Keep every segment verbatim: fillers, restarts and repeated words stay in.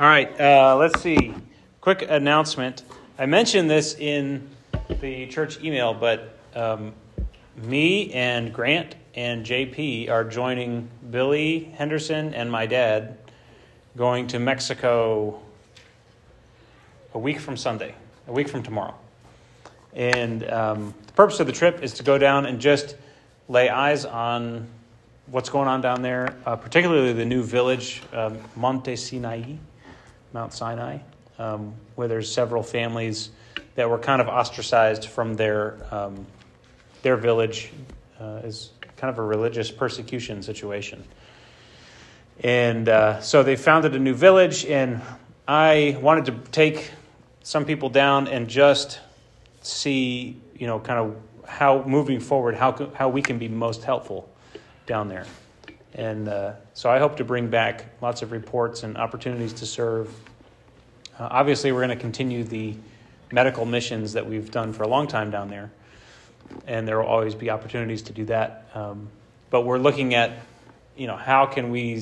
All right, uh, let's see. Quick announcement. I mentioned this in the church email, but um, me and Grant and J P are joining Billy Henderson and my dad going to Mexico a week from Sunday, a week from tomorrow. And um, the purpose of the trip is to go down and just lay eyes on what's going on down there, uh, particularly the new village, um, Monte Sinai, Mount Sinai, um, where there's several families that were kind of ostracized from their um, their village uh, as kind of a religious persecution situation. And uh, so they founded a new village, and I wanted to take some people down and just see, you know, kind of how moving forward, how how we can be most helpful down there. And uh, so I hope to bring back lots of reports and opportunities to serve. Uh, obviously, we're going to continue the medical missions that we've done for a long time down there, and there will always be opportunities to do that. Um, but we're looking at, you know, how can we,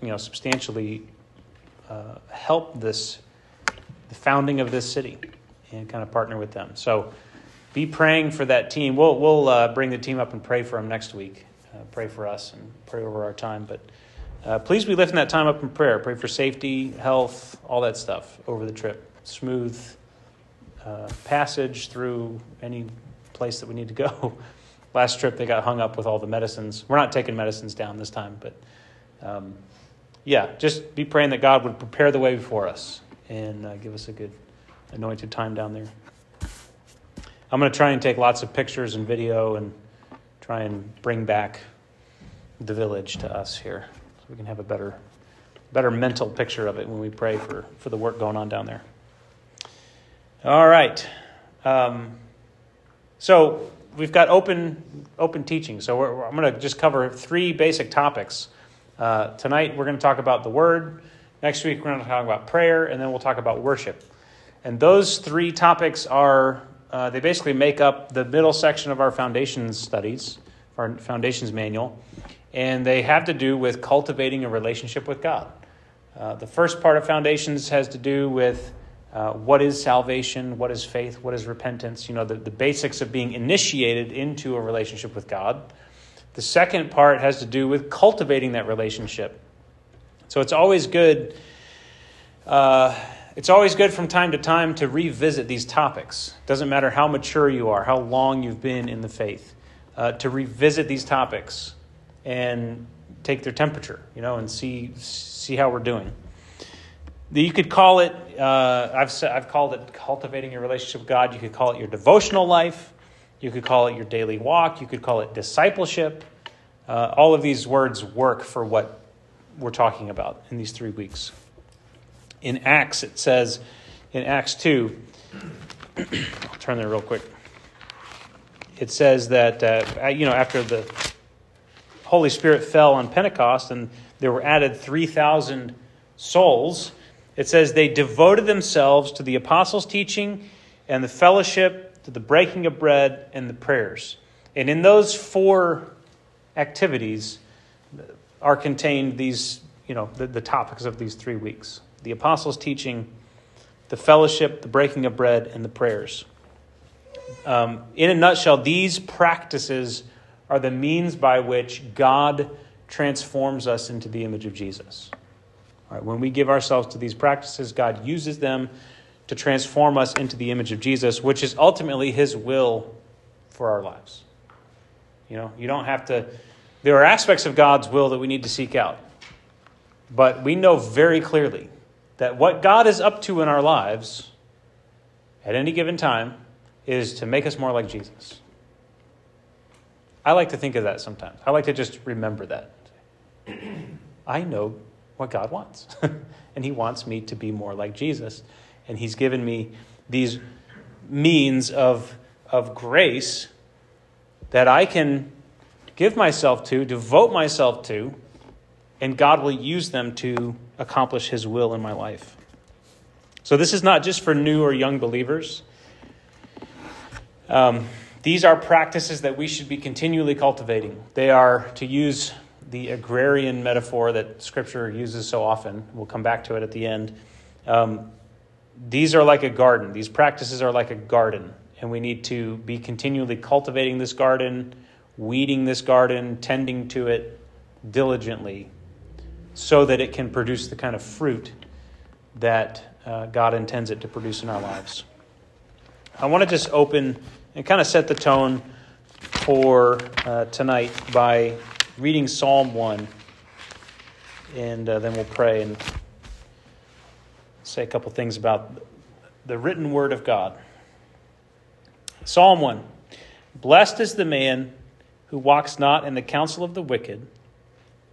you know, substantially uh, help this, the founding of this city, and kind of partner with them. So be praying for that team. We'll we'll uh, bring the team up and pray for them next week. Uh, pray for us and pray over our time. But uh, please be lifting that time up in prayer. Pray for safety, health, all that stuff over the trip. Smooth uh, passage through any place that we need to go. Last trip, they got hung up with all the medicines. We're not taking medicines down this time. But um, yeah, just be praying that God would prepare the way before us and uh, give us a good anointed time down there. I'm going to try and take lots of pictures and video and try and bring back the village to us here so we can have a better better mental picture of it when we pray for, for the work going on down there. All right. Um, so we've got open open teaching. So we're, I'm going to just cover three basic topics. Uh, tonight we're going to talk about the Word. Next week we're going to talk about prayer, and then we'll talk about worship. And those three topics are, uh, they basically make up the middle section of our foundations studies, our foundations manual, and they have to do with cultivating a relationship with God. Uh, the first part of foundations has to do with uh, what is salvation, what is faith, what is repentance, you know, the, the basics of being initiated into a relationship with God. The second part has to do with cultivating that relationship. So it's always good... Uh, It's always good from time to time to revisit these topics. Doesn't matter how mature you are, how long you've been in the faith, uh, to revisit these topics and take their temperature, you know, and see see how we're doing. You could call it, uh, I've I've called it cultivating your relationship with God. You could call it your devotional life. You could call it your daily walk. You could call it discipleship. Uh, all of these words work for what we're talking about in these three weeks. In Acts, it says, in Acts two, I'll turn there real quick. It says that, uh, you know, after the Holy Spirit fell on Pentecost and there were added three thousand souls, it says they devoted themselves to the apostles' teaching and the fellowship, to the breaking of bread and the prayers. And in those four activities are contained these, you know, the, the topics of these three weeks. The apostles' teaching, the fellowship, the breaking of bread, and the prayers. Um, in a nutshell, these practices are the means by which God transforms us into the image of Jesus. All right, when we give ourselves to these practices, God uses them to transform us into the image of Jesus, which is ultimately His will for our lives. You know, you don't have to... There are aspects of God's will that we need to seek out, but we know very clearly that what God is up to in our lives at any given time is to make us more like Jesus. I like to think of that sometimes. I like to just remember that. I know what God wants, and He wants me to be more like Jesus, and He's given me these means of, of grace that I can give myself to, devote myself to, and God will use them to accomplish His will in my life. So this is not just for new or young believers. Um, these are practices that we should be continually cultivating. They are, to use the agrarian metaphor that Scripture uses so often. We'll come back to it at the end. Um, these are like a garden. These practices are like a garden, and we need to be continually cultivating this garden, weeding this garden, tending to it diligently so that it can produce the kind of fruit that uh, God intends it to produce in our lives. I want to just open and kind of set the tone for uh, tonight by reading Psalm one, and uh, then we'll pray and say a couple things about the written word of God. Psalm one, "Blessed is the man who walks not in the counsel of the wicked,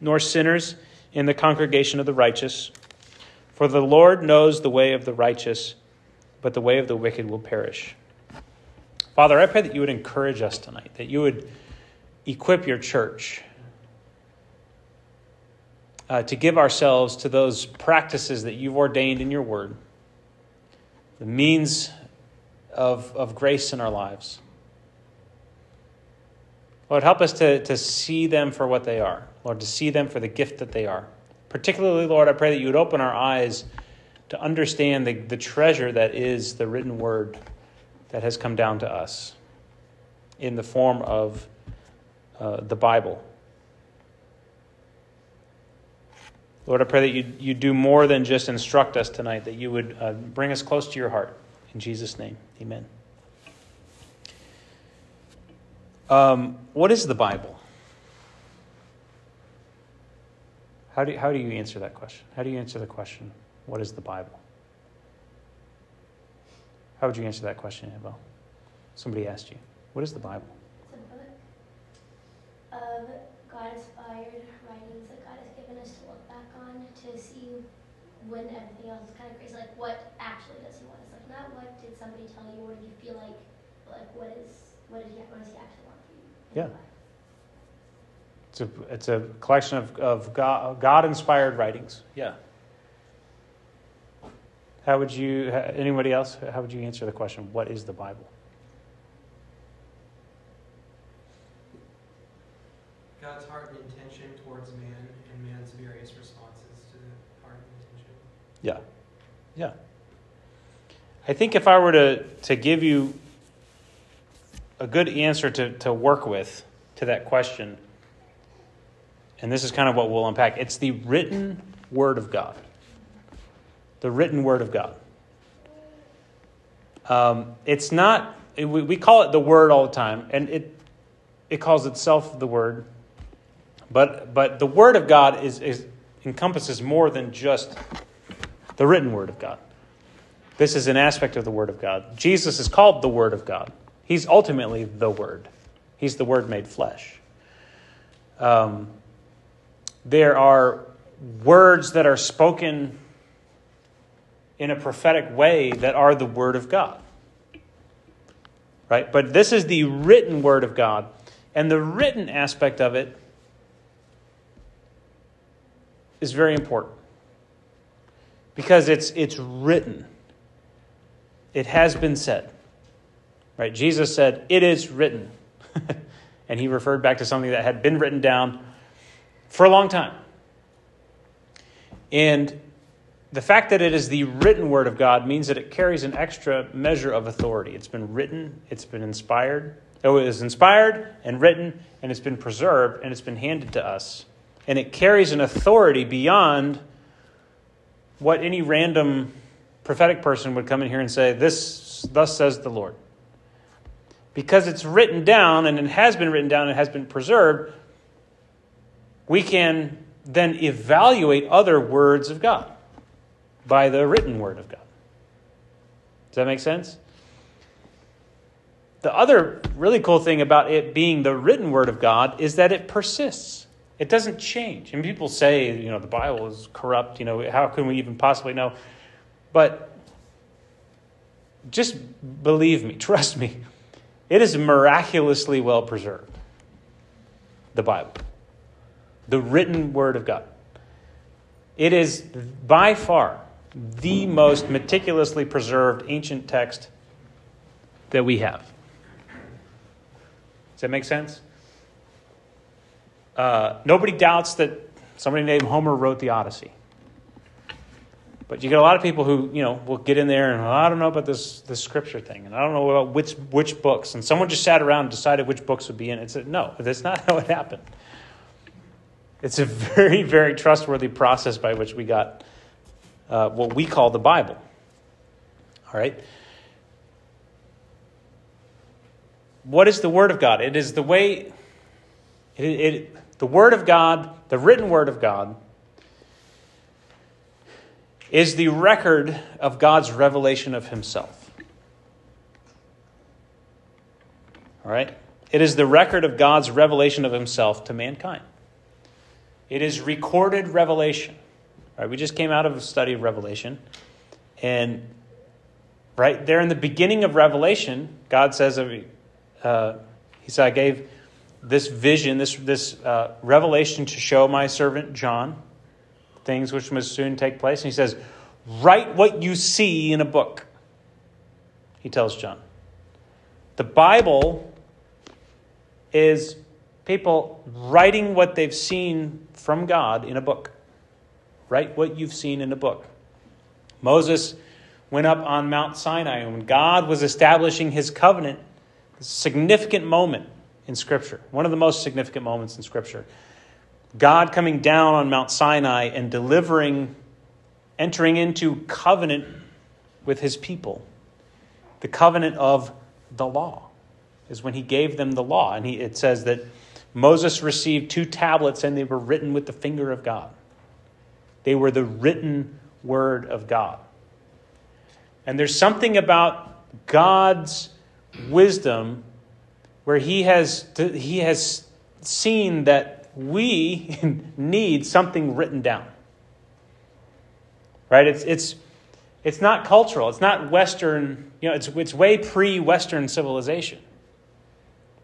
nor sinners in the congregation of the righteous. For the Lord knows the way of the righteous, but the way of the wicked will perish." Father, I pray that you would encourage us tonight, that you would equip your church uh, to give ourselves to those practices that you've ordained in your word, the means of, of grace in our lives. Lord, help us to, to see them for what they are, Lord, to see them for the gift that they are. Particularly, Lord, I pray that you would open our eyes to understand the, the treasure that is the written word that has come down to us in the form of Uh, the Bible. Lord, I pray that you you do more than just instruct us tonight, that you would uh, bring us close to your heart. In Jesus' name, amen. Um, what is the Bible? How do, how do you answer that question? How do you answer the question, what is the Bible? How would you answer that question, Annabelle? Somebody asked you, what is the Bible? Of God-inspired writings that God has given us to look back on to see when everything else is kind of crazy. Like, what actually does he want us? Like, not what did somebody tell you, or do you feel like, but like, what is, what did he, what does he actually want for you? Yeah. It's a, it's a collection of, of God, God-inspired writings. Yeah. How would you, anybody else, how would you answer the question, what is the Bible? God's heart and intention towards man and man's various responses to the heart and intention. Yeah. Yeah. I think if I were to, to give you a good answer to, to work with to that question, and this is kind of what we'll unpack, it's the written word of God. The written word of God. Um, it's not, we, we call it the word all the time, and it it calls itself the word. But but the word of God is, is encompasses more than just the written word of God. This is an aspect of the word of God. Jesus is called the word of God. He's ultimately the word. He's the word made flesh. Um, there are words that are spoken in a prophetic way that are the word of God. Right? But this is the written word of God. And the written aspect of it is very important because it's it's written. It has been said. Right? Jesus said, "It is written." And he referred back to something that had been written down for a long time. And the fact that it is the written word of God means that it carries an extra measure of authority. It's been written, it's been inspired. It was inspired and written, and it's been preserved, and it's been handed to us. And it carries an authority beyond what any random prophetic person would come in here and say, "This, thus says the Lord." Because it's written down, and it has been written down, and it has been preserved, we can then evaluate other words of God by the written word of God. Does that make sense? The other really cool thing about it being the written word of God is that it persists. It doesn't change. And people say, you know, the Bible is corrupt. You know, how can we even possibly know? But just believe me, trust me, it is miraculously well preserved. The Bible, the written word of God. It is by far the most meticulously preserved ancient text that we have. Does that make sense? Uh, nobody doubts that somebody named Homer wrote the Odyssey. But you get a lot of people who, you know, will get in there and, oh, I don't know about this this scripture thing, and I don't know about which which books. And someone just sat around and decided which books would be in it. It's no, that's not how it happened. It's a very, very trustworthy process by which we got uh, what we call the Bible. All right? What is the Word of God? It is the way, it, it the Word of God, the written Word of God, is the record of God's revelation of himself. All right? It is the record of God's revelation of himself to mankind. It is recorded revelation. All right? We just came out of a study of Revelation. And right there in the beginning of Revelation, God says, uh, he said, I gave this vision, this, this uh, revelation to show my servant John things which must soon take place. And he says, write what you see in a book. He tells John. The Bible is people writing what they've seen from God in a book. Write what you've seen in a book. Moses went up on Mount Sinai, and when God was establishing his covenant, a significant moment in Scripture, one of the most significant moments in Scripture, God coming down on Mount Sinai and delivering, entering into covenant with his people. The covenant of the law is when he gave them the law. And he, it says that Moses received two tablets and they were written with the finger of God. They were the written word of God. And there's something about God's wisdom where he has, he has seen that we need something written down, right? It's it's it's not cultural. It's not Western. You know, it's it's way pre-Western civilization,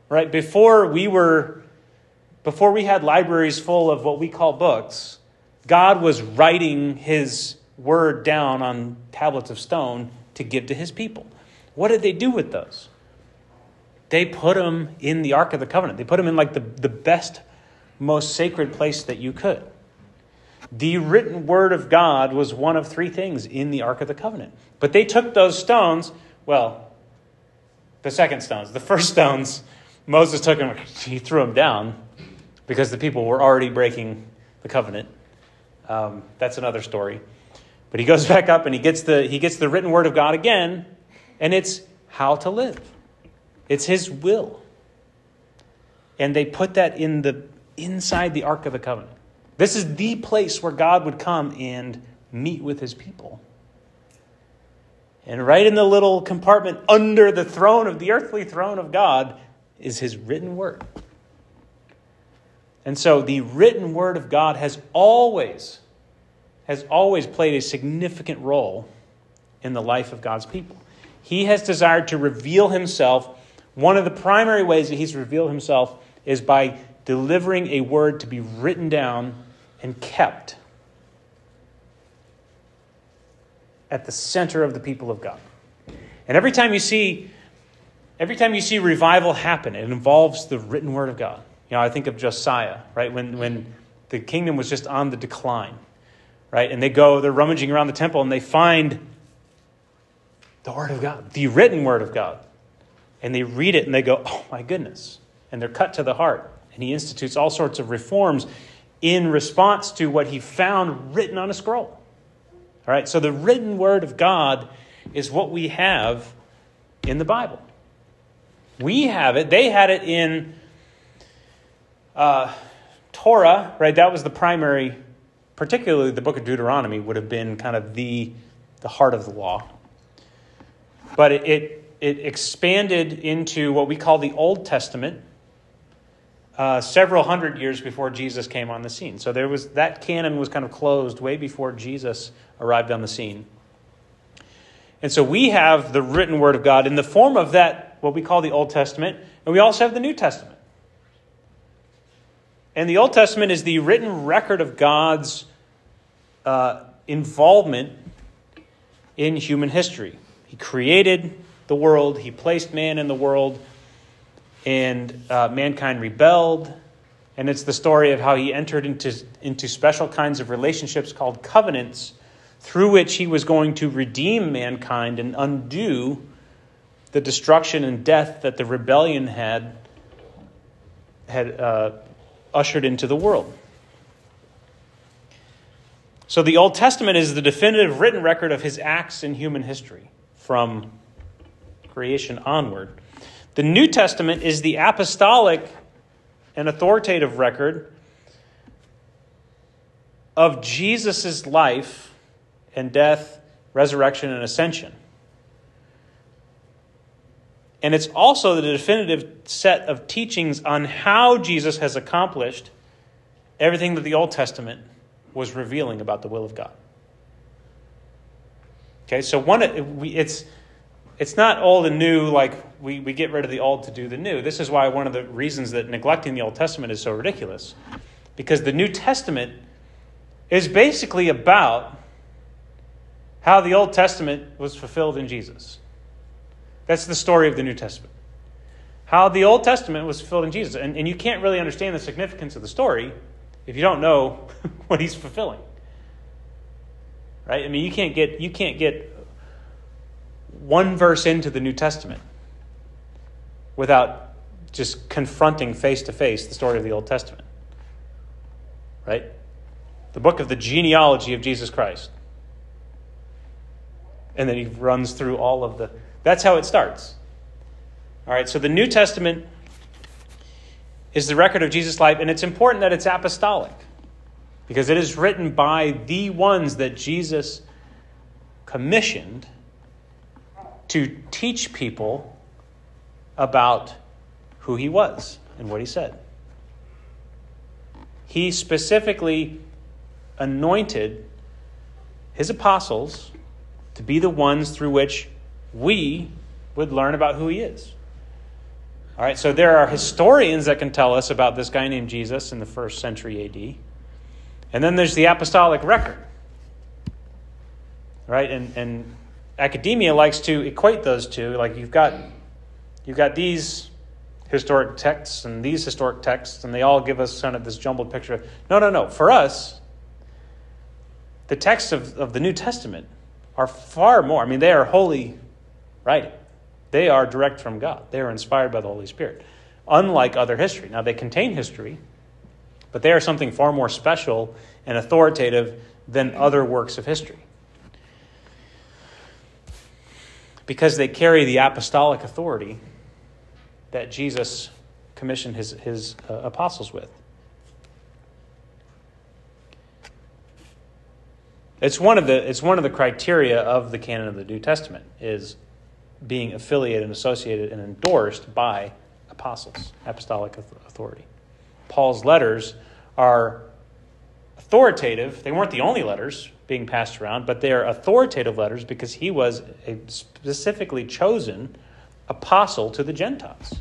right? Before we were, before we had libraries full of what we call books, God was writing his word down on tablets of stone to give to his people. What did they do with those? They put them in the Ark of the Covenant. They put them in like the the best, most sacred place that you could. The written word of God was one of three things in the Ark of the Covenant. But they took those stones, well, the second stones, the first stones, Moses took them, he threw them down because the people were already breaking the covenant. Um, that's another story. But he goes back up and he gets the he gets the written word of God again, and it's how to live. It's his will. And they put that in the inside the Ark of the Covenant. This is the place where God would come and meet with his people. And right in the little compartment under the throne of the earthly throne of God is his written word. And so the written word of God has always, has always played a significant role in the life of God's people. He has desired to reveal himself. One of the primary ways that he's revealed himself is by delivering a word to be written down and kept at the center of the people of God. And every time you see, every time you see revival happen, it involves the written word of God. You know, I think of Josiah, right? When when the kingdom was just on the decline, right? And they go, they're rummaging around the temple and they find the word of God, the written word of God. And they read it and they go, oh my goodness. And they're cut to the heart. And he institutes all sorts of reforms in response to what he found written on a scroll. All right, so the written word of God is what we have in the Bible. We have it. They had it in uh, Torah, right? That was the primary, particularly the book of Deuteronomy would have been kind of the, the heart of the law. But it, it, it expanded into what we call the Old Testament, uh, several hundred years before Jesus came on the scene. So there was that canon was kind of closed way before Jesus arrived on the scene. And so we have the written word of God in the form of that, what we call the Old Testament, and we also have the New Testament. And the Old Testament is the written record of God's uh, involvement in human history. He created the world, he placed man in the world, and uh, mankind rebelled. And it's the story of how he entered into, into special kinds of relationships called covenants, through which he was going to redeem mankind and undo the destruction and death that the rebellion had had uh, ushered into the world. So the Old Testament is the definitive written record of his acts in human history from creation onward. The New Testament is the apostolic and authoritative record of Jesus' life and death, resurrection, and ascension. And it's also the definitive set of teachings on how Jesus has accomplished everything that the Old Testament was revealing about the will of God. Okay, so one, it's it's not old and new, like we, we get rid of the old to do the new. This is why one of the reasons that neglecting the Old Testament is so ridiculous, because the New Testament is basically about how the Old Testament was fulfilled in Jesus. That's the story of the New Testament. How the Old Testament was fulfilled in Jesus. And, and you can't really understand the significance of the story if you don't know what he's fulfilling. Right? I mean, you can't get you can't get one verse into the New Testament without just confronting face to face the story of the Old Testament. Right? The book of the genealogy of Jesus Christ. And then he runs through all of the... That's how it starts. All right, so the New Testament is the record of Jesus' life, and it's important that it's apostolic because it is written by the ones that Jesus commissioned to teach people about who he was and what he said. He specifically anointed his apostles to be the ones through which we would learn about who he is. All right, so there are historians that can tell us about this guy named Jesus in the first century A D. And then there's the apostolic record. Right, and, and academia likes to equate those two. Like you've got, you've got these historic texts and these historic texts, and they all give us kind of this jumbled picture. No, no, no. For us, the texts of, of the New Testament are far more. I mean, they are holy writing. They are direct from God. They are inspired by the Holy Spirit, unlike other history. Now, they contain history, but they are something far more special and authoritative than other works of history because they carry the apostolic authority that Jesus commissioned his, his uh, apostles with. It's one of the it's one of the criteria of the canon of the New Testament is being affiliated and associated and endorsed by apostles, apostolic authority. Paul's letters are authoritative. They weren't the only letters being passed around, but they are authoritative letters because he was a specifically chosen apostle to the Gentiles,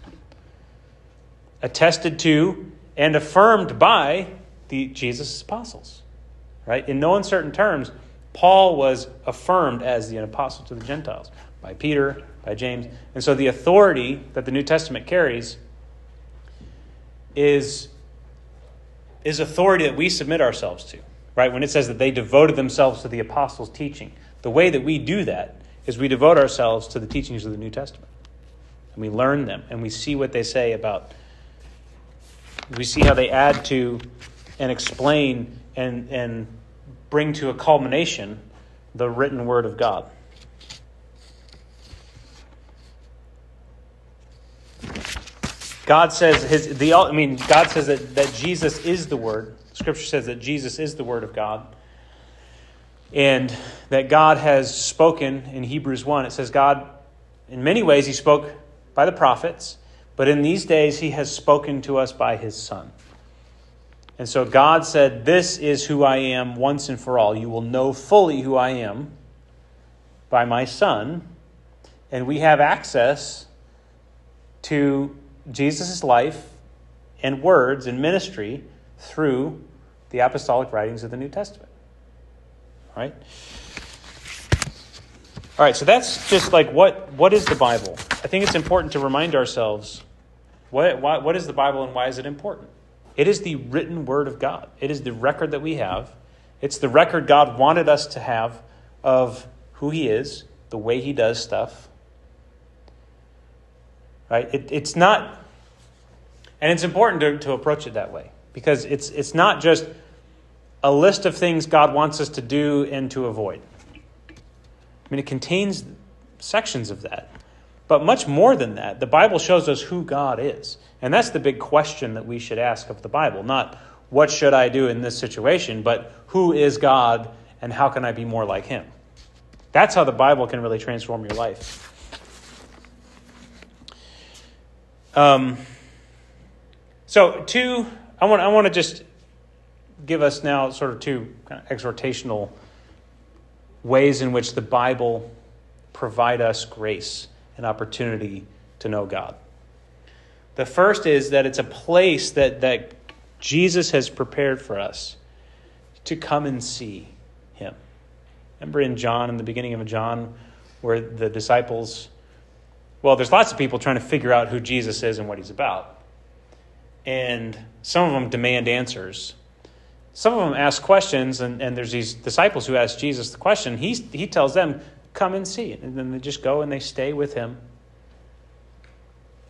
attested to and affirmed by the Jesus' apostles. Right? In no uncertain terms, Paul was affirmed as the apostle to the Gentiles by Peter, by James. And so the authority that the New Testament carries is, is authority that we submit ourselves to. Right? When it says that they devoted themselves to the apostles' teaching, the way that we do that is we devote ourselves to the teachings of the New Testament. And we learn them, and we see what they say about... We see how they add to and explain... And, and bring to a culmination the written word of God. God says his the I mean God says that, that Jesus is the Word. Scripture says that Jesus is the Word of God. And that God has spoken in Hebrews one. It says God, in many ways, he spoke by the prophets, But in these days, he has spoken to us by his Son. And so God said, this is who I am once and for all. You will know fully who I am by my Son. And we have access to Jesus' life and words and ministry through the apostolic writings of the New Testament. All right? All right, so that's just like, what what is the Bible? I think it's important to remind ourselves, what why, what is the Bible and why is it important? It is the written word of God. It is the record that we have. It's the record God wanted us to have of who he is, the way he does stuff. Right? It, it's not, and it's important to, to approach it that way, because it's it's not just a list of things God wants us to do and to avoid. I mean, it contains sections of that. But much more than that, the Bible shows us who God is. And that's the big question that we should ask of the Bible. Not, what should I do in this situation? But, who is God and how can I be more like him? That's how the Bible can really transform your life. Um, so, two, I want, I want to just give us now sort of two kind of exhortational ways in which the Bible provide us grace and opportunity to know God. The first is that it's a place that, that Jesus has prepared for us to come and see him. Remember in John, in the beginning of John, where the disciples, well, there's lots of people trying to figure out who Jesus is and what he's about. And some of them demand answers. Some of them ask questions, and, and there's these disciples who ask Jesus the question. He, he tells them, come and see. And then they just go and they stay with him.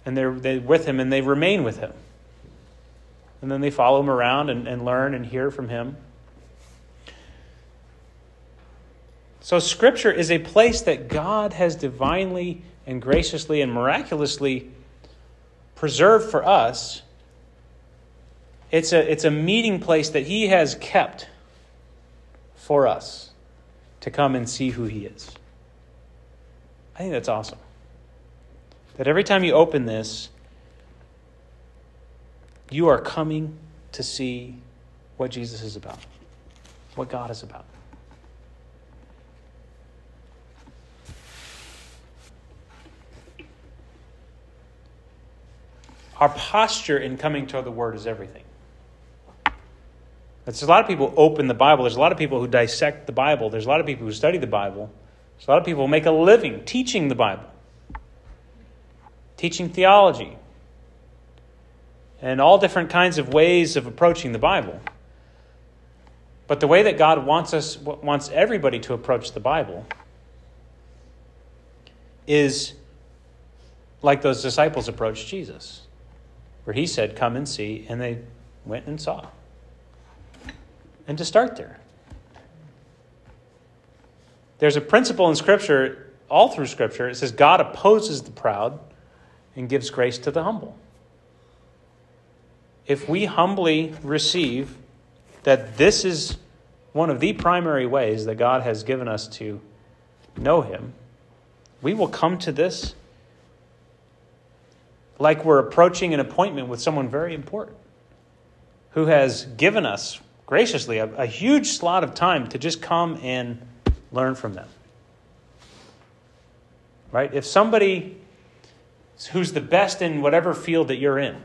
And they're, they're with him and they remain with him. And then they follow him around and, and learn and hear from him. So Scripture is a place that God has divinely and graciously and miraculously preserved for us. It's a, it's a meeting place that he has kept for us to come and see who he is. I think that's awesome. That every time you open this, you are coming to see what Jesus is about, what God is about. Our posture in coming toward the Word is everything. There's a lot of people open the Bible. There's a lot of people who dissect the Bible. There's a lot of people who study the Bible. There's a lot of people who make a living teaching the Bible, teaching theology, and all different kinds of ways of approaching the Bible. But the way that God wants us, wants everybody to approach the Bible, is like those disciples approached Jesus, where he said, come and see, and they went and saw. And to start there. There's a principle in Scripture, all through Scripture, it says God opposes the proud and gives grace to the humble. If we humbly receive that this is one of the primary ways that God has given us to know him, we will come to this like we're approaching an appointment with someone very important who has given us graciously a, a huge slot of time to just come and learn from them. Right? If somebody who's the best in whatever field that you're in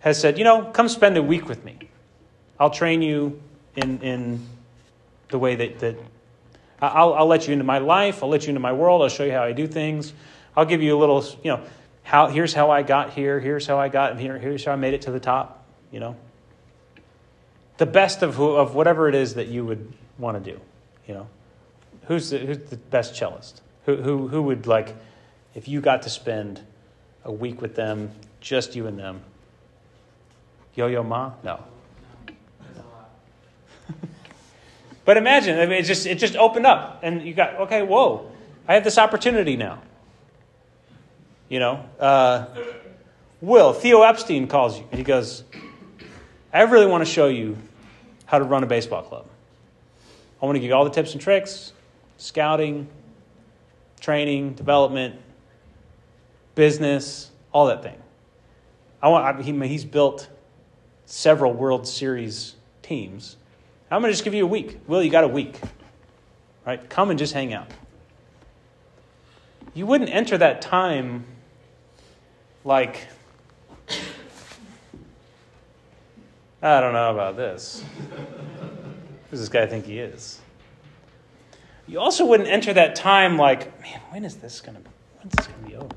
has said, you know, come spend a week with me. I'll train you in in the way that, that I'll, I'll let you into my life. I'll let you into my world. I'll show you how I do things. I'll give you a little, you know, how here's how I got here. Here's how I got here. Here's how I made it to the top, you know. The best of who, of whatever it is that you would want to do, you know, who's the, who's the best cellist? Who who who would like, if you got to spend a week with them, just you and them? Yo-Yo Ma, no. But imagine, I mean, it just it just opened up, and you got okay. Whoa, I have this opportunity now. You know, uh, Will Theo Epstein calls you, and he goes, I really want to show you how to run a baseball club. I want to give you all the tips and tricks, scouting, training, development, business, all that thing. I want. I, he, he's built several World Series teams. I'm going to just give you a week. Will, you got a week. Right? Come and just hang out. You wouldn't enter that time like, I don't know about this. Who does this guy think he is? You also wouldn't enter that time like, man, when is this going to be? When's this going to be over?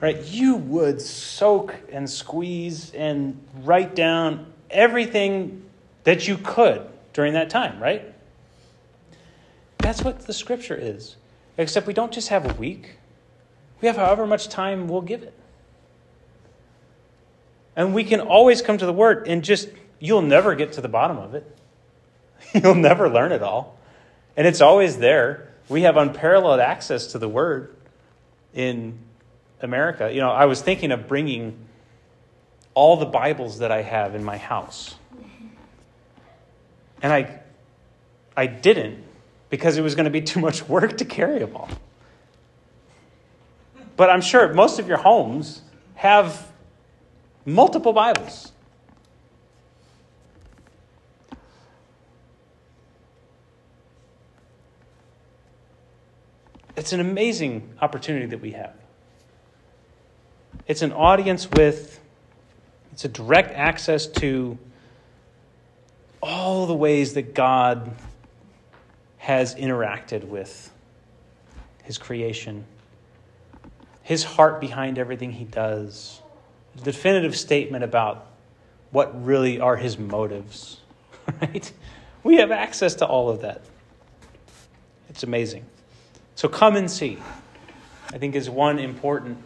Right, you would soak and squeeze and write down everything that you could during that time, right? That's what the scripture is. Except we don't just have a week. We have however much time we'll give it. And we can always come to the word and just, you'll never get to the bottom of it. You'll never learn it all. And it's always there. We have unparalleled access to the word in America. You know, I was thinking of bringing all the Bibles that I have in my house. And I I didn't, because it was going to be too much work to carry them all. But I'm sure most of your homes have multiple Bibles. It's an amazing opportunity that we have. It's an audience with, it's a direct access to all the ways that God has interacted with his creation, his heart behind everything he does, the definitive statement about what really are his motives, right? We have access to all of that. It's amazing. So come and see, I think, is one important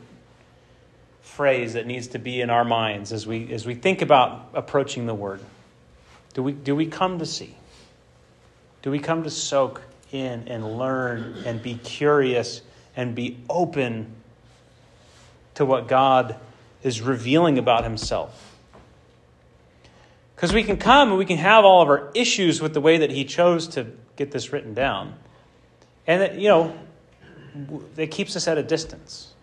phrase that needs to be in our minds as we as we think about approaching the word. Do we do we come to see? Do we come to soak in and learn and be curious and be open to what God is revealing about himself? Because we can come and we can have all of our issues with the way that he chose to get this written down. And that, you know, it keeps us at a distance.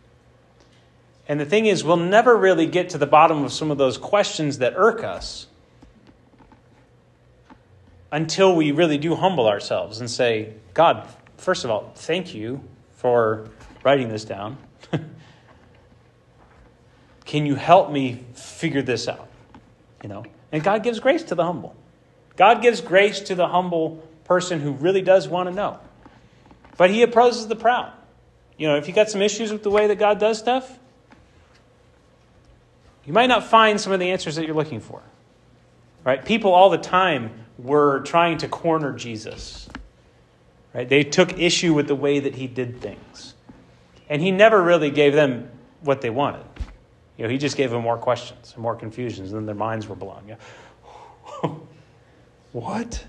And the thing is, we'll never really get to the bottom of some of those questions that irk us until we really do humble ourselves and say, God, first of all, thank you for writing this down. Can you help me figure this out? You know, and God gives grace to the humble. God gives grace to the humble person who really does want to know. But he opposes the proud. You know, if you got some issues with the way that God does stuff, you might not find some of the answers that you're looking for, right? People all the time were trying to corner Jesus, right? They took issue with the way that he did things. And he never really gave them what they wanted. You know, he just gave them more questions and more confusions, and then their minds were blown. Yeah. What?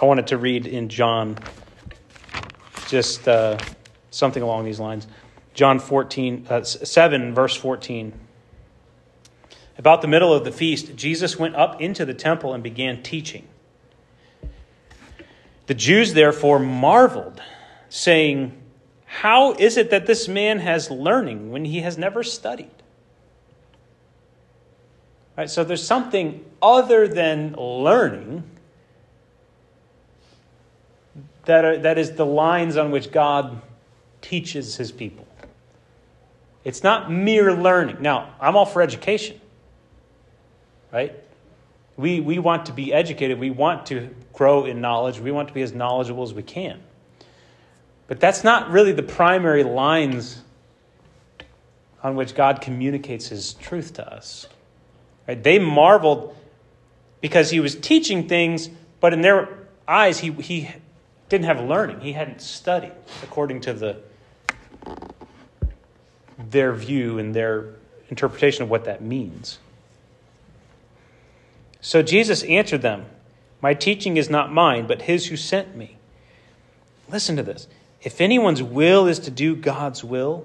I wanted to read in John just uh, something along these lines. John fourteen, uh, seven, verse fourteen. About the middle of the feast, Jesus went up into the temple and began teaching. The Jews therefore marveled, saying, "How is it that this man has learning when he has never studied?" All right, so there's something other than learning that are, that is the lines on which God teaches his people. It's not mere learning. Now, I'm all for education, right? We we want to be educated. We want to grow in knowledge. We want to be as knowledgeable as we can. But that's not really the primary lines on which God communicates his truth to us. Right? They marveled because he was teaching things, but in their eyes, he he didn't have learning. He hadn't studied, according to the their view and their interpretation of what that means. So Jesus answered them, "My teaching is not mine, but his who sent me." Listen to this. "If anyone's will is to do God's will,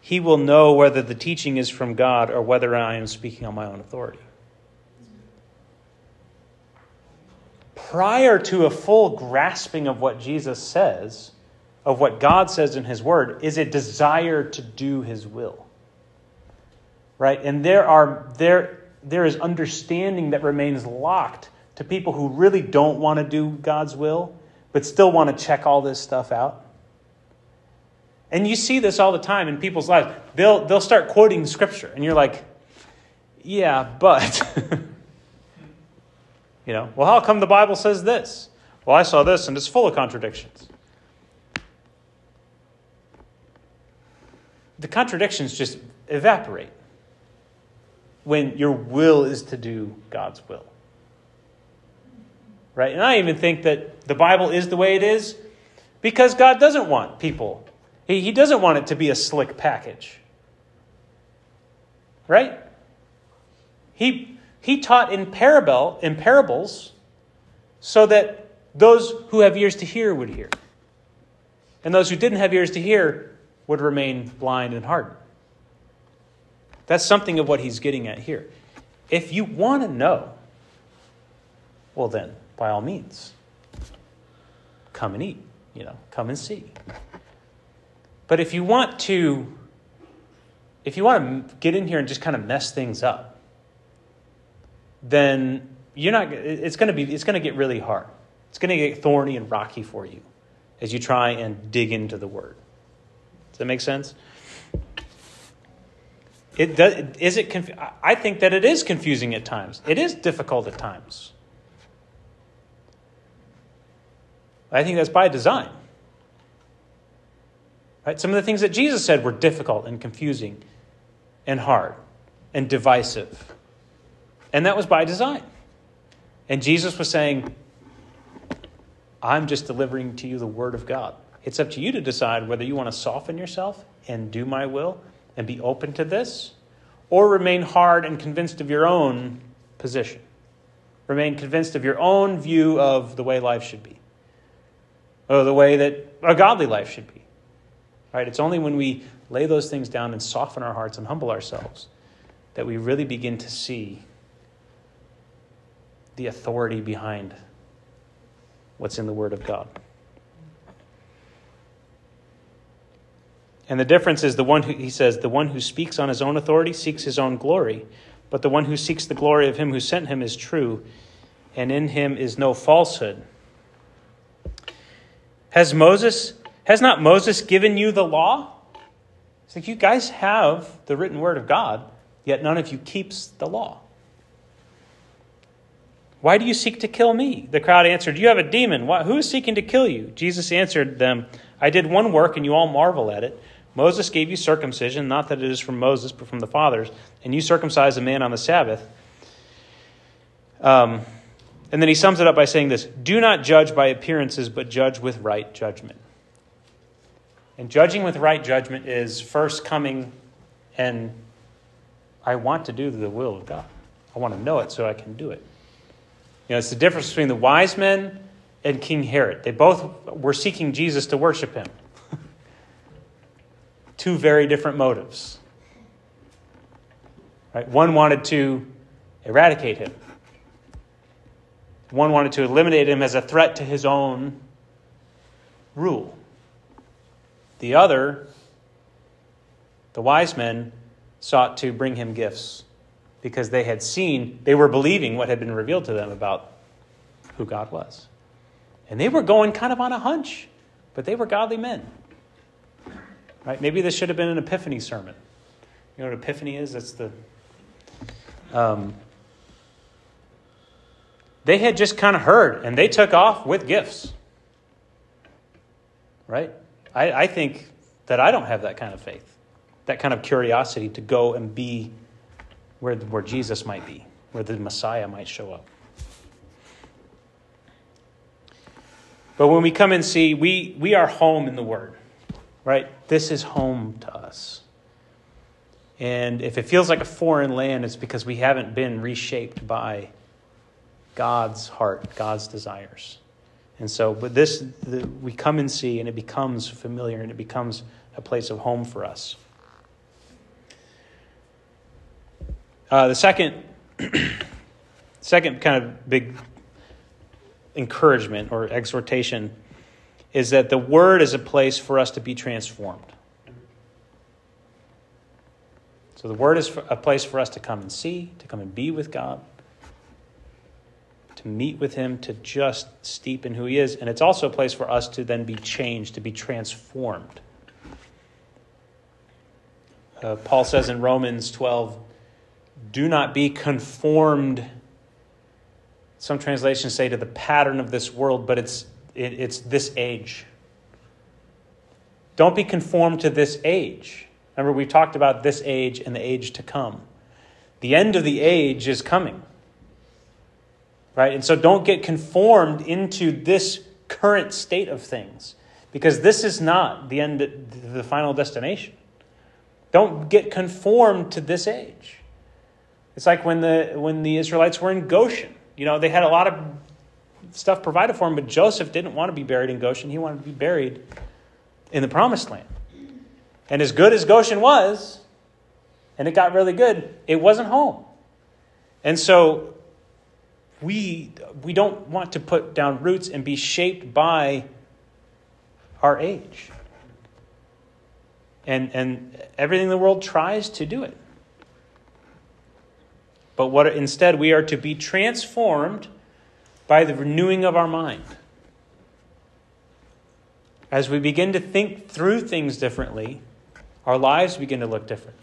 he will know whether the teaching is from God or whether I am speaking on my own authority." prior to a full grasping of what Jesus says, of what God says in his word, is a desire to do his will. Right? And there are there there is understanding that remains locked to people who really don't want to do God's will, but still want to check all this stuff out. And you see this all the time in people's lives. They'll they'll start quoting scripture, and you're like, yeah, but... You know, well, how come the Bible says this? Well, I saw this, and it's full of contradictions. The contradictions just evaporate when your will is to do God's will. Right? And I even think that the Bible is the way it is because God doesn't want people. He, he doesn't want it to be a slick package. Right? He... He taught in parable, in parables so that those who have ears to hear would hear. And those who didn't have ears to hear would remain blind and hardened. That's something of what he's getting at here. If you want to know, well then, by all means, come and eat, you know, come and see. But if you want to, if you want to get in here and just kind of mess things up, then you're not. It's going to be. It's going to get really hard. It's going to get thorny and rocky for you as you try and dig into the Word. Does that make sense? It does. Is it? Conf- I think that it is confusing at times. It is difficult at times. I think that's by design. Right? Some of the things that Jesus said were difficult and confusing, and hard, and divisive. And that was by design. And Jesus was saying, I'm just delivering to you the word of God. It's up to you to decide whether you want to soften yourself and do my will and be open to this, or remain hard and convinced of your own position. Remain convinced of your own view of the way life should be, or the way that a godly life should be. Right? It's only when we lay those things down and soften our hearts and humble ourselves that we really begin to see the authority behind what's in the Word of God. And the difference is the one who, he says, the one who speaks on his own authority seeks his own glory, but the one who seeks the glory of him who sent him is true, and in him is no falsehood. Has Moses, has not Moses given you the law? It's like, you guys have the written Word of God, yet none of you keeps the law. Why do you seek to kill me? The crowd answered, you have a demon. Who is seeking to kill you? Jesus answered them, I did one work and you all marvel at it. Moses gave you circumcision, not that it is from Moses, but from the fathers. And you circumcise a man on the Sabbath. Um, and then he sums it up by saying this, do not judge by appearances, but judge with right judgment. And judging with right judgment is first coming and I want to do the will of God. I want to know it so I can do it. You know, it's the difference between the wise men and King Herod. They both were seeking Jesus to worship him. Two very different motives. Right? One wanted to eradicate him. One wanted to eliminate him as a threat to his own rule. The other, the wise men, sought to bring him gifts. Because they had seen, they were believing what had been revealed to them about who God was. And they were going kind of on a hunch, but they were godly men. Right? Maybe this should have been an Epiphany sermon. You know what Epiphany is? That's the... Um, they had just kind of heard, and they took off with gifts. Right? I, I think that I don't have that kind of faith, that kind of curiosity to go and be Where, where Jesus might be, where the Messiah might show up. But when we come and see, we, we are home in the Word, right? This is home to us. And if it feels like a foreign land, it's because we haven't been reshaped by God's heart, God's desires. And so, but this, the, we come and see, and it becomes familiar, and it becomes a place of home for us. Uh, the second second kind of big encouragement or exhortation is that the Word is a place for us to be transformed. So the Word is a place for us to come and see, to come and be with God, to meet with Him, to just steep in who He is. And it's also a place for us to then be changed, to be transformed. Uh, Paul says in Romans twelve, do not be conformed. Some translations say to the pattern of this world, but it's it, it's this age. Don't be conformed to this age. Remember, we talked about this age and the age to come. The end of the age is coming. Right? And so don't get conformed into this current state of things, because this is not the end, the final destination. Don't get conformed to this age. It's like when the when the Israelites were in Goshen. You know, they had a lot of stuff provided for them, but Joseph didn't want to be buried in Goshen. He wanted to be buried in the Promised Land. And as good as Goshen was, and it got really good, it wasn't home. And so we we don't want to put down roots and be shaped by our age. And and everything in the world tries to do it. But what instead we are to be transformed by the renewing of our mind. As we begin to think through things differently, our lives begin to look different.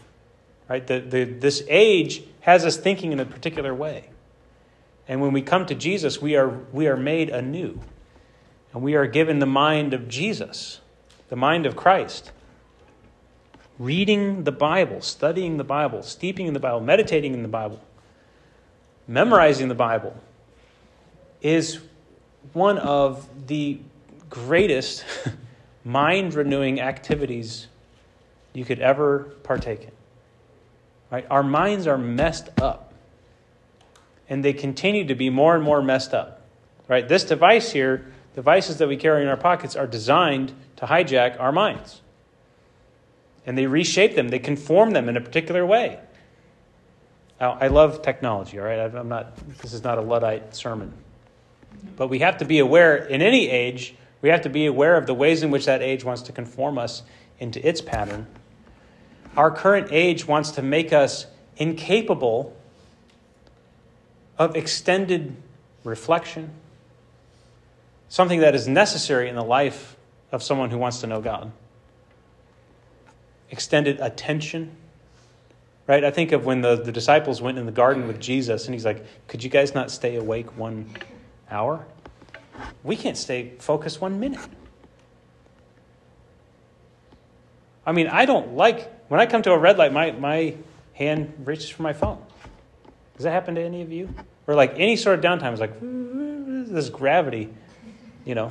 Right? The, the, this age has us thinking in a particular way. And when we come to Jesus, we are we are made anew. And we are given the mind of Jesus, the mind of Christ. Reading the Bible, studying the Bible, steeping in the Bible, meditating in the Bible, memorizing the Bible is one of the greatest mind-renewing activities you could ever partake in. Right? Our minds are messed up, and they continue to be more and more messed up. Right? This device here, devices that we carry in our pockets, are designed to hijack our minds. And they reshape them. They conform them in a particular way. Now, I love technology, all right? I'm not, this is not a Luddite sermon. But we have to be aware, in any age, we have to be aware of the ways in which that age wants to conform us into its pattern. Our current age wants to make us incapable of extended reflection, something that is necessary in the life of someone who wants to know God. Extended attention, right? I think of when the, the disciples went in the garden with Jesus, and he's like, could you guys not stay awake one hour? We can't stay focused one minute. I mean, I don't like, when I come to a red light, my, my hand reaches for my phone. Does that happen to any of you? Or like any sort of downtime is like, this gravity, you know.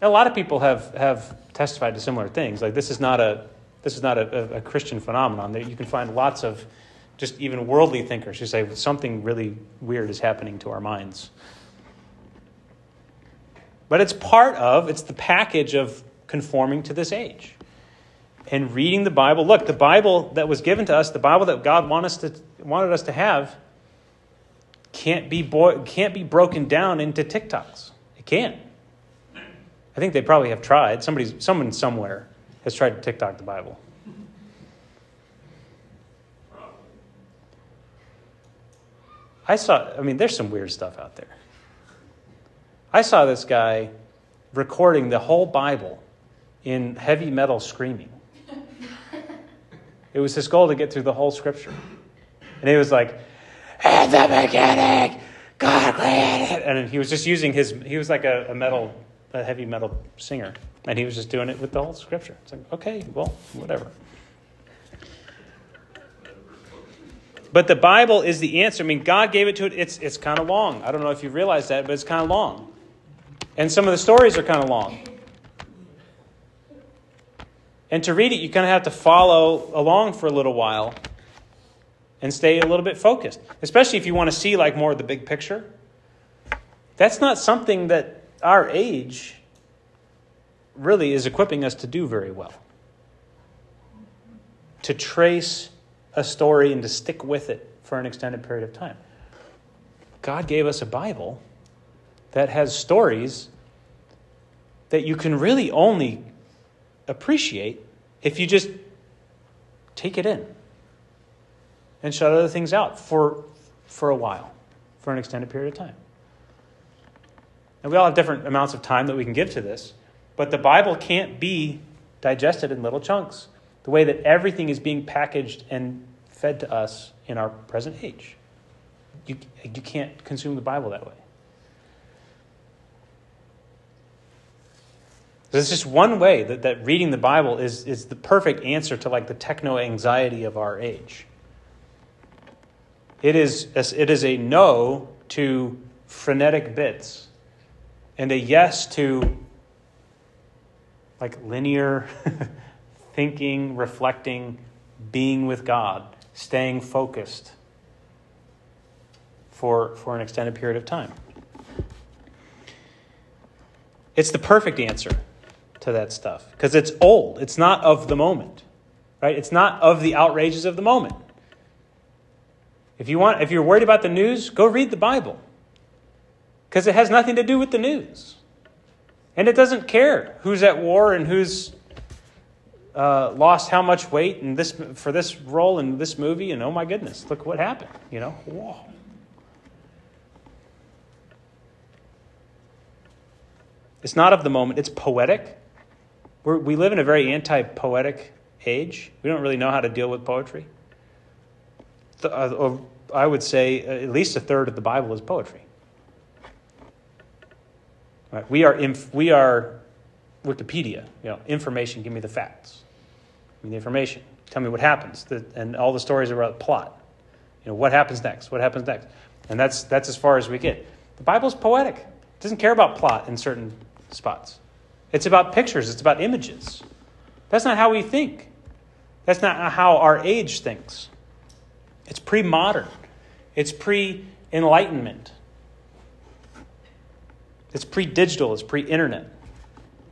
A lot of people have, have testified to similar things. Like this is not a this is not a, a, a Christian phenomenon. You can find lots of just even worldly thinkers who say something really weird is happening to our minds. But it's part of, it's the package of conforming to this age. And reading the Bible. Look, the Bible that was given to us, the Bible that God want us to, wanted us to have, can't be boi- can't be broken down into TikToks. It can't. I think they probably have tried. Somebody's, someone somewhere has tried to TikTok the Bible. I saw, I mean, there's some weird stuff out there. I saw this guy recording the whole Bible in heavy metal screaming. It was his goal to get through the whole scripture. And he was like, at the beginning, God created. And he was just using his, he was like a, a metal a heavy metal singer, and he was just doing it with the whole scripture. It's like, okay, well, whatever. But the Bible is the answer. I mean, God gave it to it. It's it's kind of long. I don't know if you realize that, but it's kind of long. And some of the stories are kind of long. And to read it, you kind of have to follow along for a little while and stay a little bit focused, especially if you want to see like more of the big picture. That's not something that our age really is equipping us to do very well. To trace a story and to stick with it for an extended period of time. God gave us a Bible that has stories that you can really only appreciate if you just take it in and shut other things out for for a while, for an extended period of time. And we all have different amounts of time that we can give to this, but the Bible can't be digested in little chunks, the way that everything is being packaged and fed to us in our present age. You, you can't consume the Bible that way. There's just one way that, that reading the Bible is, is the perfect answer to like the techno-anxiety of our age. It is, it is a no to frenetic bits and a yes to like linear thinking, reflecting, being with God, staying focused for, for an extended period of time. It's the perfect answer to that stuff because it's old. It's not of the moment, right? It's not of the outrages of the moment. If you want, if you're worried about the news, go read the Bible because it has nothing to do with the news, and it doesn't care who's at war and who's uh, lost how much weight and this for this role in this movie. And oh my goodness, look what happened! You know, whoa. It's not of the moment. It's poetic. We're, we live in a very anti-poetic age. We don't really know how to deal with poetry. The, uh, I would say at least a third of the Bible is poetry. Right, we are inf- we are Wikipedia. You know, information. Give me the facts. Give me the information. Tell me what happens. The, and all the stories are about plot. You know, what happens next? What happens next? And that's that's as far as we get. The Bible's poetic. It doesn't care about plot in certain spots. It's about pictures. It's about images. That's not how we think. That's not how our age thinks. It's pre-modern. It's pre-enlightenment. It's pre-digital. It's pre-internet.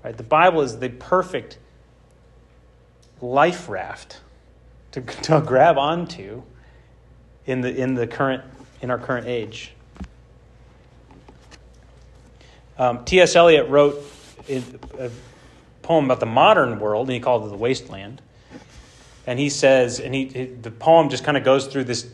Right? The Bible is the perfect life raft to, to grab onto in the in the current in our current age. Um, T S Eliot wrote a poem about the modern world, and he called it The Wasteland. And he says, and he, he the poem just kind of goes through this,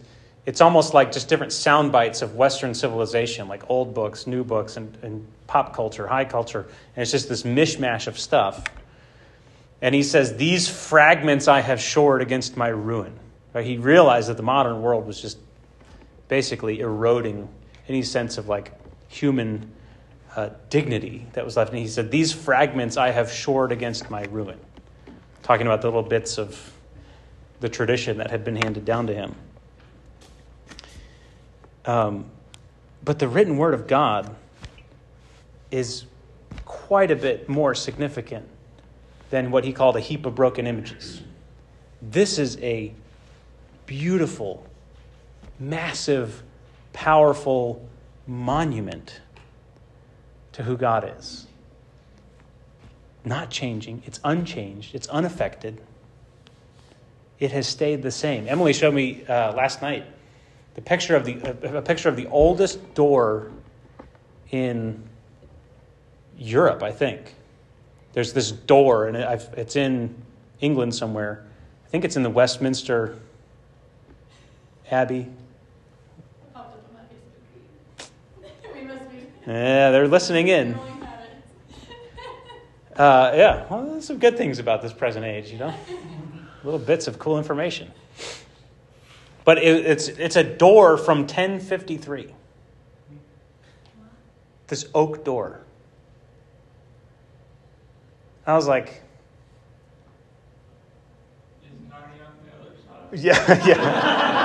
it's almost like just different sound bites of Western civilization, like old books, new books, and, and pop culture, high culture. And it's just this mishmash of stuff. And he says, these fragments I have shored against my ruin. Right? He realized that the modern world was just basically eroding any sense of like human Uh, dignity that was left. And he said, these fragments I have shored against my ruin. Talking about the little bits of the tradition that had been handed down to him. Um, but the written word of God is quite a bit more significant than what he called a heap of broken images. This is a beautiful, massive, powerful monument to who God is. Not changing. It's unchanged. It's unaffected. It has stayed the same. Emily showed me uh, last night the picture of the uh, a picture of the oldest door in Europe, I think. There's this door, and I've, it's in England somewhere. I think it's in the Westminster Abbey. Yeah, they're listening in. Uh, yeah, well, there's some good things about this present age, you know, little bits of cool information. But it, it's it's a door from ten fifty-three. This oak door. I was like, yeah, yeah.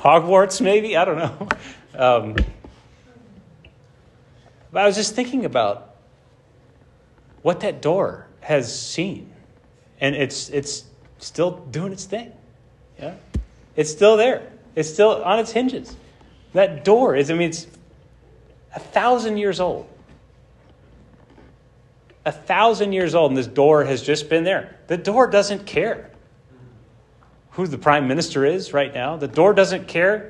Hogwarts, maybe? I don't know. Um, but I was just thinking about what that door has seen, and it's it's still doing its thing. Yeah, it's still there. It's still on its hinges. That door is, I mean, it's a thousand years old. A thousand years old, and this door has just been there. The door doesn't care who the prime minister is right now. The door doesn't care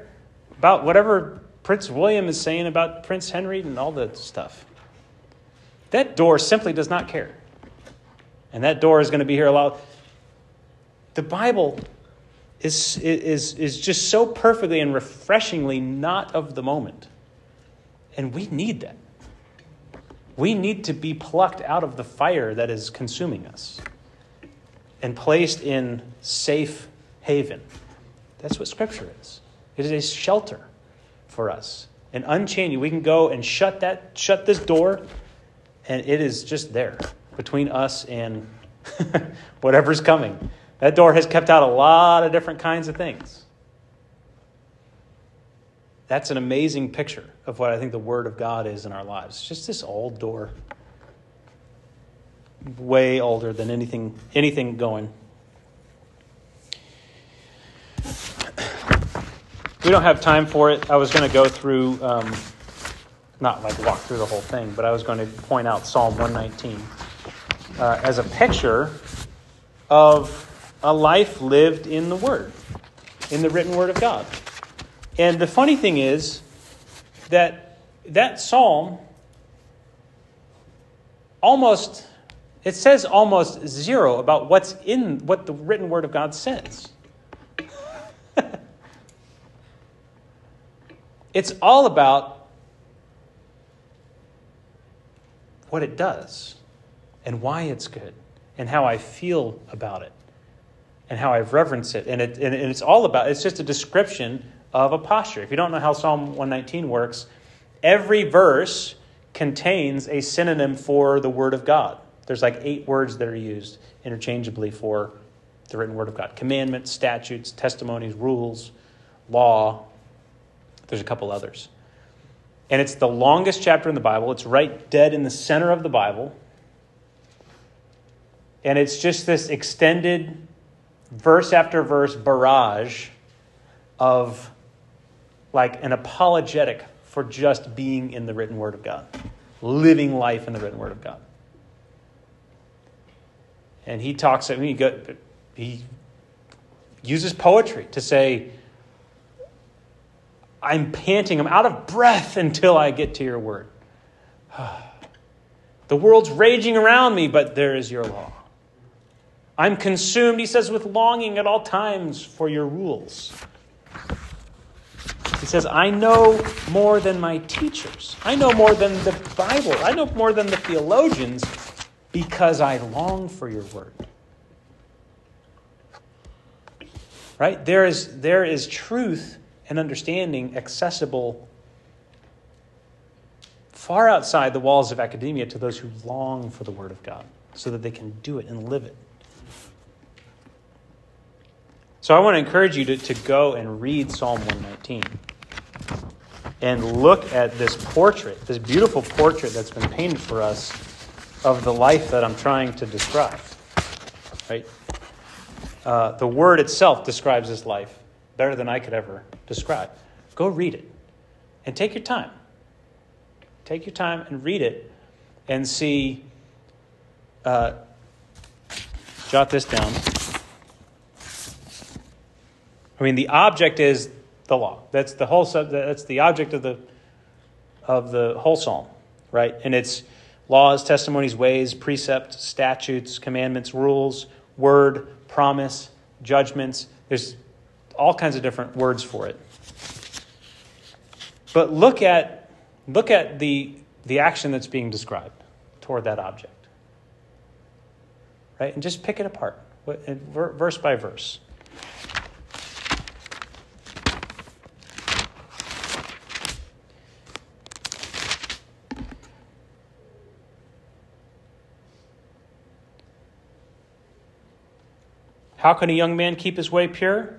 about whatever Prince William is saying about Prince Henry and all that stuff. That door simply does not care. And that door is going to be here a lot. The Bible is, is, is just so perfectly and refreshingly not of the moment. And we need that. We need to be plucked out of the fire that is consuming us and placed in safe haven. That's what Scripture is. It is a shelter for us. And unchained, we can go and shut that, shut this door, and it is just there between us and whatever's coming. That door has kept out a lot of different kinds of things. That's an amazing picture of what I think the Word of God is in our lives. It's just this old door, way older than anything, anything going. We don't have time for it. I was going to go through, um, not like walk through the whole thing, but I was going to point out Psalm one nineteen uh, as a picture of a life lived in the Word, in the written Word of God. And the funny thing is that that psalm almost, it says almost zero about what's in, what the written Word of God says. It's all about what it does and why it's good and how I feel about it. And how I've reverenced it. And, it, and it's all about, it's just a description of a posture. If you don't know how Psalm one nineteen works, every verse contains a synonym for the Word of God. There's like eight words that are used interchangeably for the written Word of God. Commandments, statutes, testimonies, rules, law. There's a couple others. And it's the longest chapter in the Bible. It's right dead in the center of the Bible. And it's just this extended verse after verse barrage of like an apologetic for just being in the written Word of God, living life in the written Word of God. And he talks, I mean, he uses poetry to say, I'm panting, I'm out of breath until I get to your Word. The world's raging around me, but there is your law. I'm consumed, he says, with longing at all times for your rules. He says, I know more than my teachers. I know more than the Bible. I know more than the theologians because I long for your Word. Right? There is, there is truth and understanding accessible far outside the walls of academia to those who long for the Word of God so that they can do it and live it. So I want to encourage you to, to go and read Psalm one nineteen and look at this portrait, this beautiful portrait that's been painted for us of the life that I'm trying to describe. Right? Uh, the Word itself describes this life better than I could ever describe. Go read it and take your time. Take your time and read it and see, uh, jot this down. I mean, the object is the law. That's the whole. Sub, that's the object of the of the whole psalm, right? And it's laws, testimonies, ways, precepts, statutes, commandments, rules, word, promise, judgments. There's all kinds of different words for it. But look at look at the the action that's being described toward that object, right? And just pick it apart, verse by verse. How can a young man keep his way pure?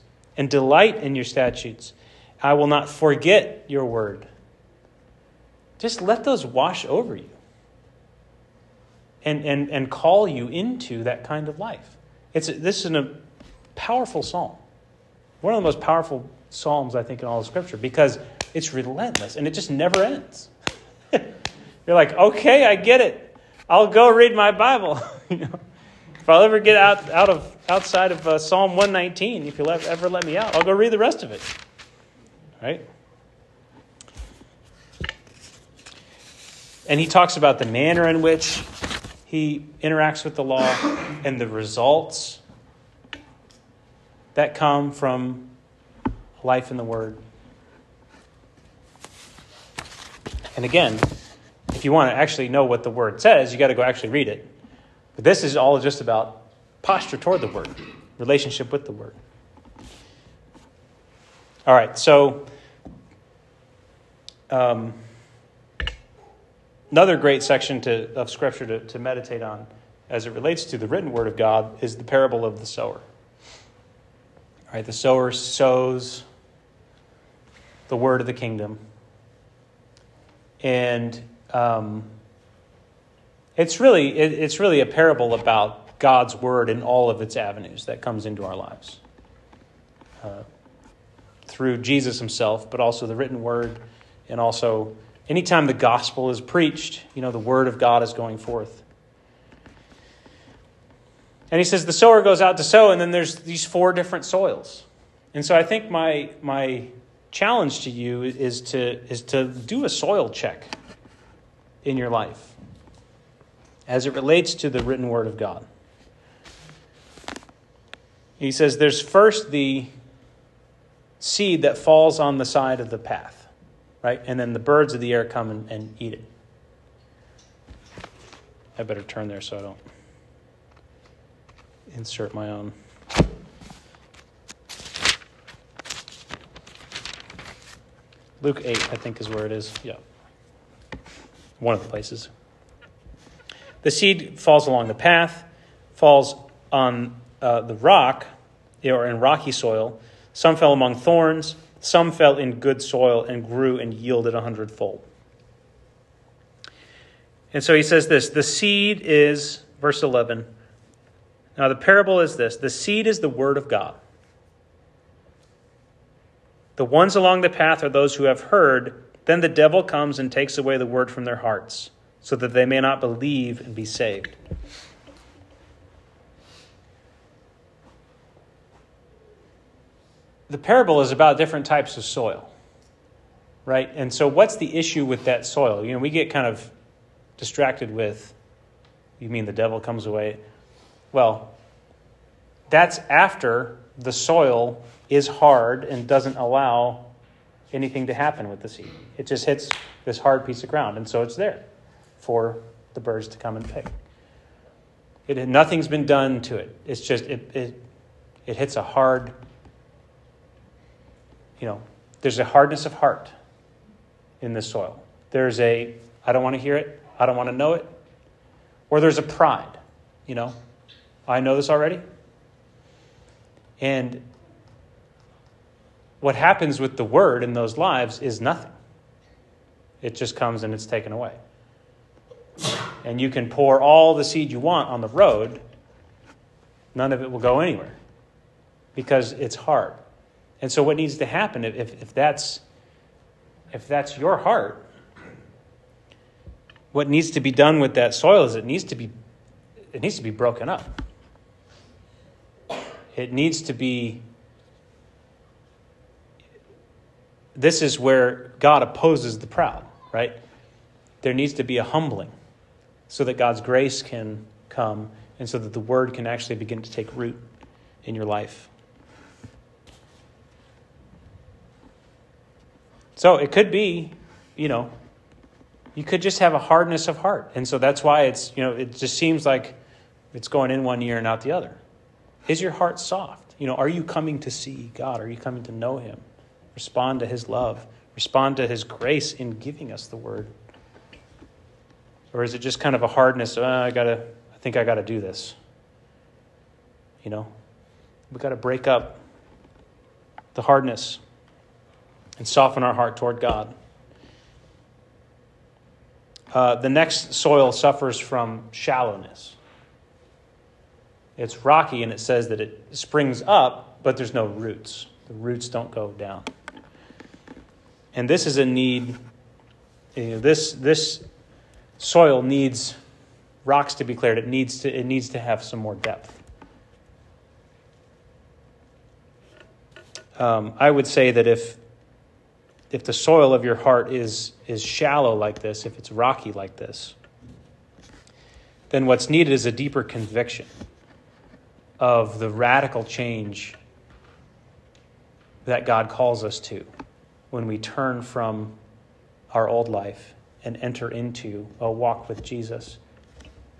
and delight in your statutes. I will not forget your word. Just let those wash over you and and, and call you into that kind of life. It's a, this is a powerful psalm. One of the most powerful psalms, I think, in all of Scripture, because it's relentless and it just never ends. You're like, okay, I get it. I'll go read my Bible. You know, if I'll ever get out, out of outside of uh, Psalm one nineteen, if you'll ever let me out, I'll go read the rest of it. Right? And he talks about the manner in which he interacts with the law and the results that come from life in the Word. And again, if you want to actually know what the Word says, you got to go actually read it. But this is all just about posture toward the Word, relationship with the Word. All right, so um, another great section to, of Scripture to, to meditate on as it relates to the written Word of God is the parable of the sower. All right, the sower sows the word of the kingdom. And um, it's really it, it's really a parable about God's word in all of its avenues that comes into our lives. Uh, through Jesus himself, but also the written word, and also anytime the gospel is preached, you know, the word of God is going forth. And he says the sower goes out to sow, and then there's these four different soils. And so I think my my challenge to you is to is to do a soil check in your life as it relates to the written word of God. He says there's first the seed that falls on the side of the path, right? And then the birds of the air come and, and eat it. I better turn there so I don't insert my own. Luke eight, I think, is where it is. Yeah. One of the places. The seed falls along the path, falls on uh, the rock, or in rocky soil. Some fell among thorns, some fell in good soil and grew and yielded a hundredfold. And so he says this, the seed is, verse eleven, now, the parable is this. The seed is the word of God. The ones along the path are those who have heard. Then the devil comes and takes away the word from their hearts, so that they may not believe and be saved. The parable is about different types of soil, right? And so what's the issue with that soil? You know, we get kind of distracted with, you mean the devil comes away? Well, that's after the soil is hard and doesn't allow anything to happen with the seed. It just hits this hard piece of ground, and so it's there for the birds to come and pick. It nothing's been done to it. It's just it it it hits a hard, you know, there's a hardness of heart in this soil. There's a I don't want to hear it, I don't want to know it, or there's a pride, you know. I know this already. And what happens with the word in those lives is nothing. It just comes and it's taken away. And you can pour all the seed you want on the road. None of it will go anywhere because it's hard. And so what needs to happen, if, if that's if that's your heart, what needs to be done with that soil is it needs to be it needs to be broken up. It needs to be, this is where God opposes the proud, right? There needs to be a humbling so that God's grace can come and so that the word can actually begin to take root in your life. So it could be, you know, you could just have a hardness of heart. And so that's why it's, you know, it just seems like it's going in one ear and out the other. Is your heart soft? You know, are you coming to see God? Are you coming to know him? Respond to his love. Respond to his grace in giving us the word. Or is it just kind of a hardness? Oh, I gotta, I think I gotta do this. You know, we gotta break up the hardness and soften our heart toward God. uh, the next soil suffers from shallowness. It's rocky, and it says that it springs up, but there's no roots. The roots don't go down. And this is a need. You know, this this soil needs rocks to be cleared. It needs to it needs to have some more depth. Um, I would say that if if the soil of your heart is is shallow like this, if it's rocky like this, then what's needed is a deeper conviction of the radical change that God calls us to when we turn from our old life and enter into a walk with Jesus.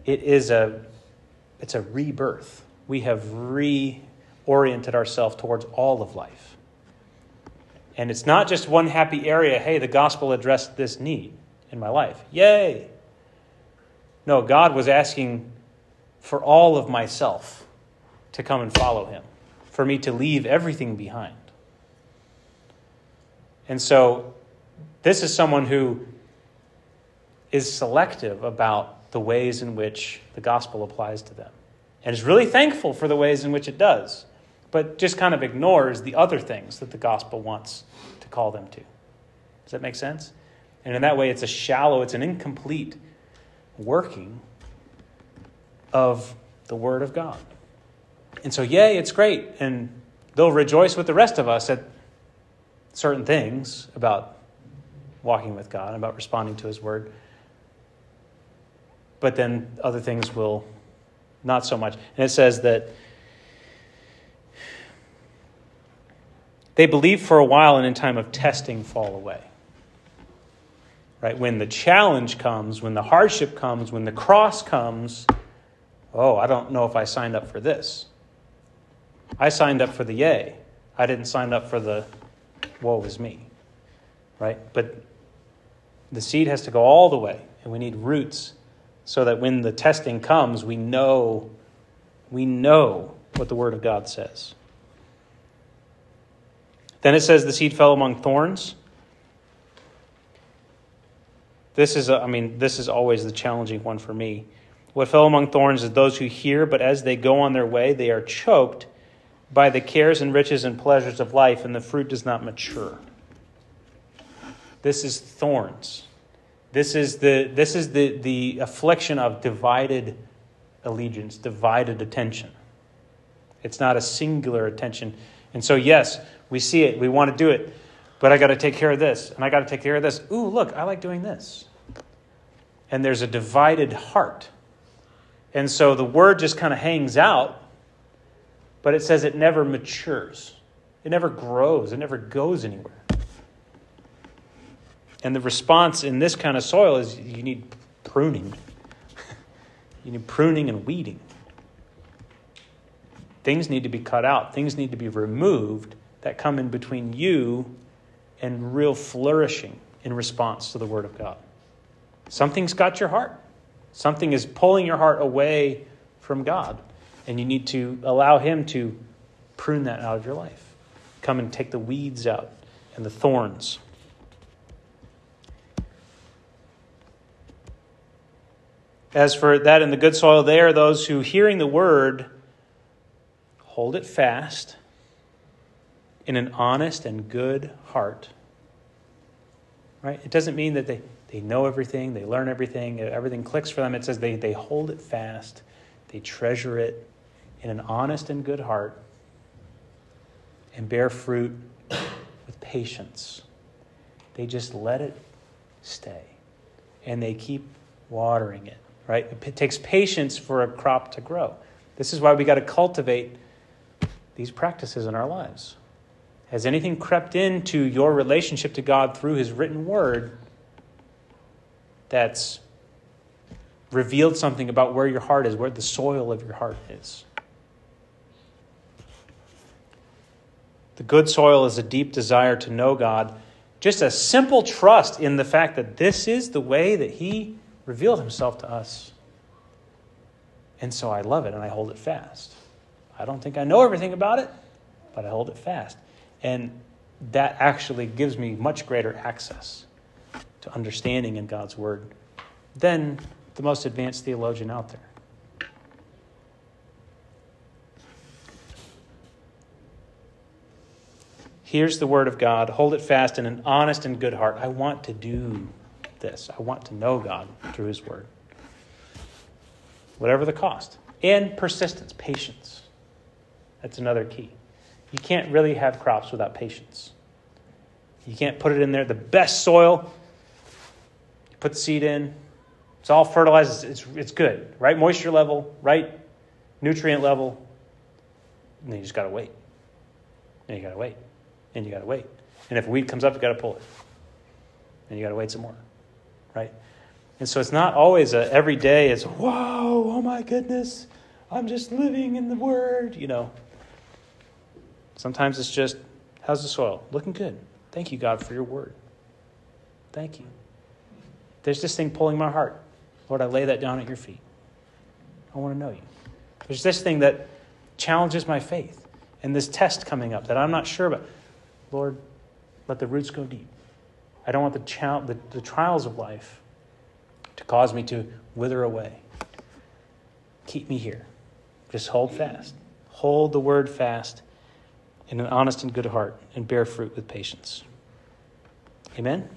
It is a it's a rebirth. We have reoriented ourselves towards all of life. And it's not just one happy area, hey, the gospel addressed this need in my life. Yay! No, God was asking for all of myself to come and follow him, for me to leave everything behind. And so this is someone who is selective about the ways in which the gospel applies to them and is really thankful for the ways in which it does, but just kind of ignores the other things that the gospel wants to call them to. Does that make sense? And in that way, it's a shallow, it's an incomplete working of the Word of God. And so, yay, it's great. And they'll rejoice with the rest of us at certain things about walking with God, about responding to his word. But then other things will not so much. And it says that they believe for a while and in time of testing fall away. Right? When the challenge comes, when the hardship comes, when the cross comes, oh, I don't know if I signed up for this. I signed up for the yay. I didn't sign up for the woe is me. Right? But the seed has to go all the way, and we need roots so that when the testing comes, we know, we know what the Word of God says. Then it says the seed fell among thorns. This is, a, I mean, this is always the challenging one for me. What fell among thorns is those who hear, but as they go on their way, they are choked by the cares and riches and pleasures of life, and the fruit does not mature. This is thorns. This is the this is the, the affliction of divided allegiance, divided attention. It's not a singular attention. And so, yes, we see it. We want to do it. But I got to take care of this, and I got to take care of this. Ooh, look, I like doing this. And there's a divided heart. And so the word just kind of hangs out, but it says it never matures. It never grows. It never goes anywhere. And the response in this kind of soil is you need pruning. You need pruning and weeding. Things need to be cut out. Things need to be removed that come in between you and real flourishing in response to the Word of God. Something's got your heart. Something is pulling your heart away from God. And you need to allow him to prune that out of your life. Come and take the weeds out and the thorns. As for that in the good soil, they are those who, hearing the word, hold it fast in an honest and good heart. Right? It doesn't mean that they, they know everything, they learn everything, everything clicks for them. It says they, they hold it fast, they treasure it in an honest and good heart, and bear fruit with patience. They just let it stay, and they keep watering it. Right? It takes patience for a crop to grow. This is why we got to cultivate these practices in our lives. Has anything crept into your relationship to God through his written word that's revealed something about where your heart is, where the soil of your heart is? The good soil is a deep desire to know God, just a simple trust in the fact that this is the way that he revealed himself to us. And so I love it and I hold it fast. I don't think I know everything about it, but I hold it fast. And that actually gives me much greater access to understanding in God's word than the most advanced theologian out there. Here's the word of God. Hold it fast in an honest and good heart. I want to do this. I want to know God through his word. Whatever the cost. And persistence, patience. That's another key. You can't really have crops without patience. You can't put it in there. The best soil, you put the seed in. It's all fertilized. It's, it's good. Right moisture level, right nutrient level. And then you just got to wait. And you got to wait. And you got to wait. And if a weed comes up, you got to pull it. And you got to wait some more, right? And so it's not always a every day is, whoa, oh my goodness, I'm just living in the Word, you know. Sometimes it's just, how's the soil? Looking good. Thank you, God, for your Word. Thank you. There's this thing pulling my heart. Lord, I lay that down at your feet. I want to know you. There's this thing that challenges my faith and this test coming up that I'm not sure about. Lord, let the roots go deep. I don't want the, chal- the, the trials of life to cause me to wither away. Keep me here. Just hold fast. Hold the word fast in an honest and good heart and bear fruit with patience. Amen?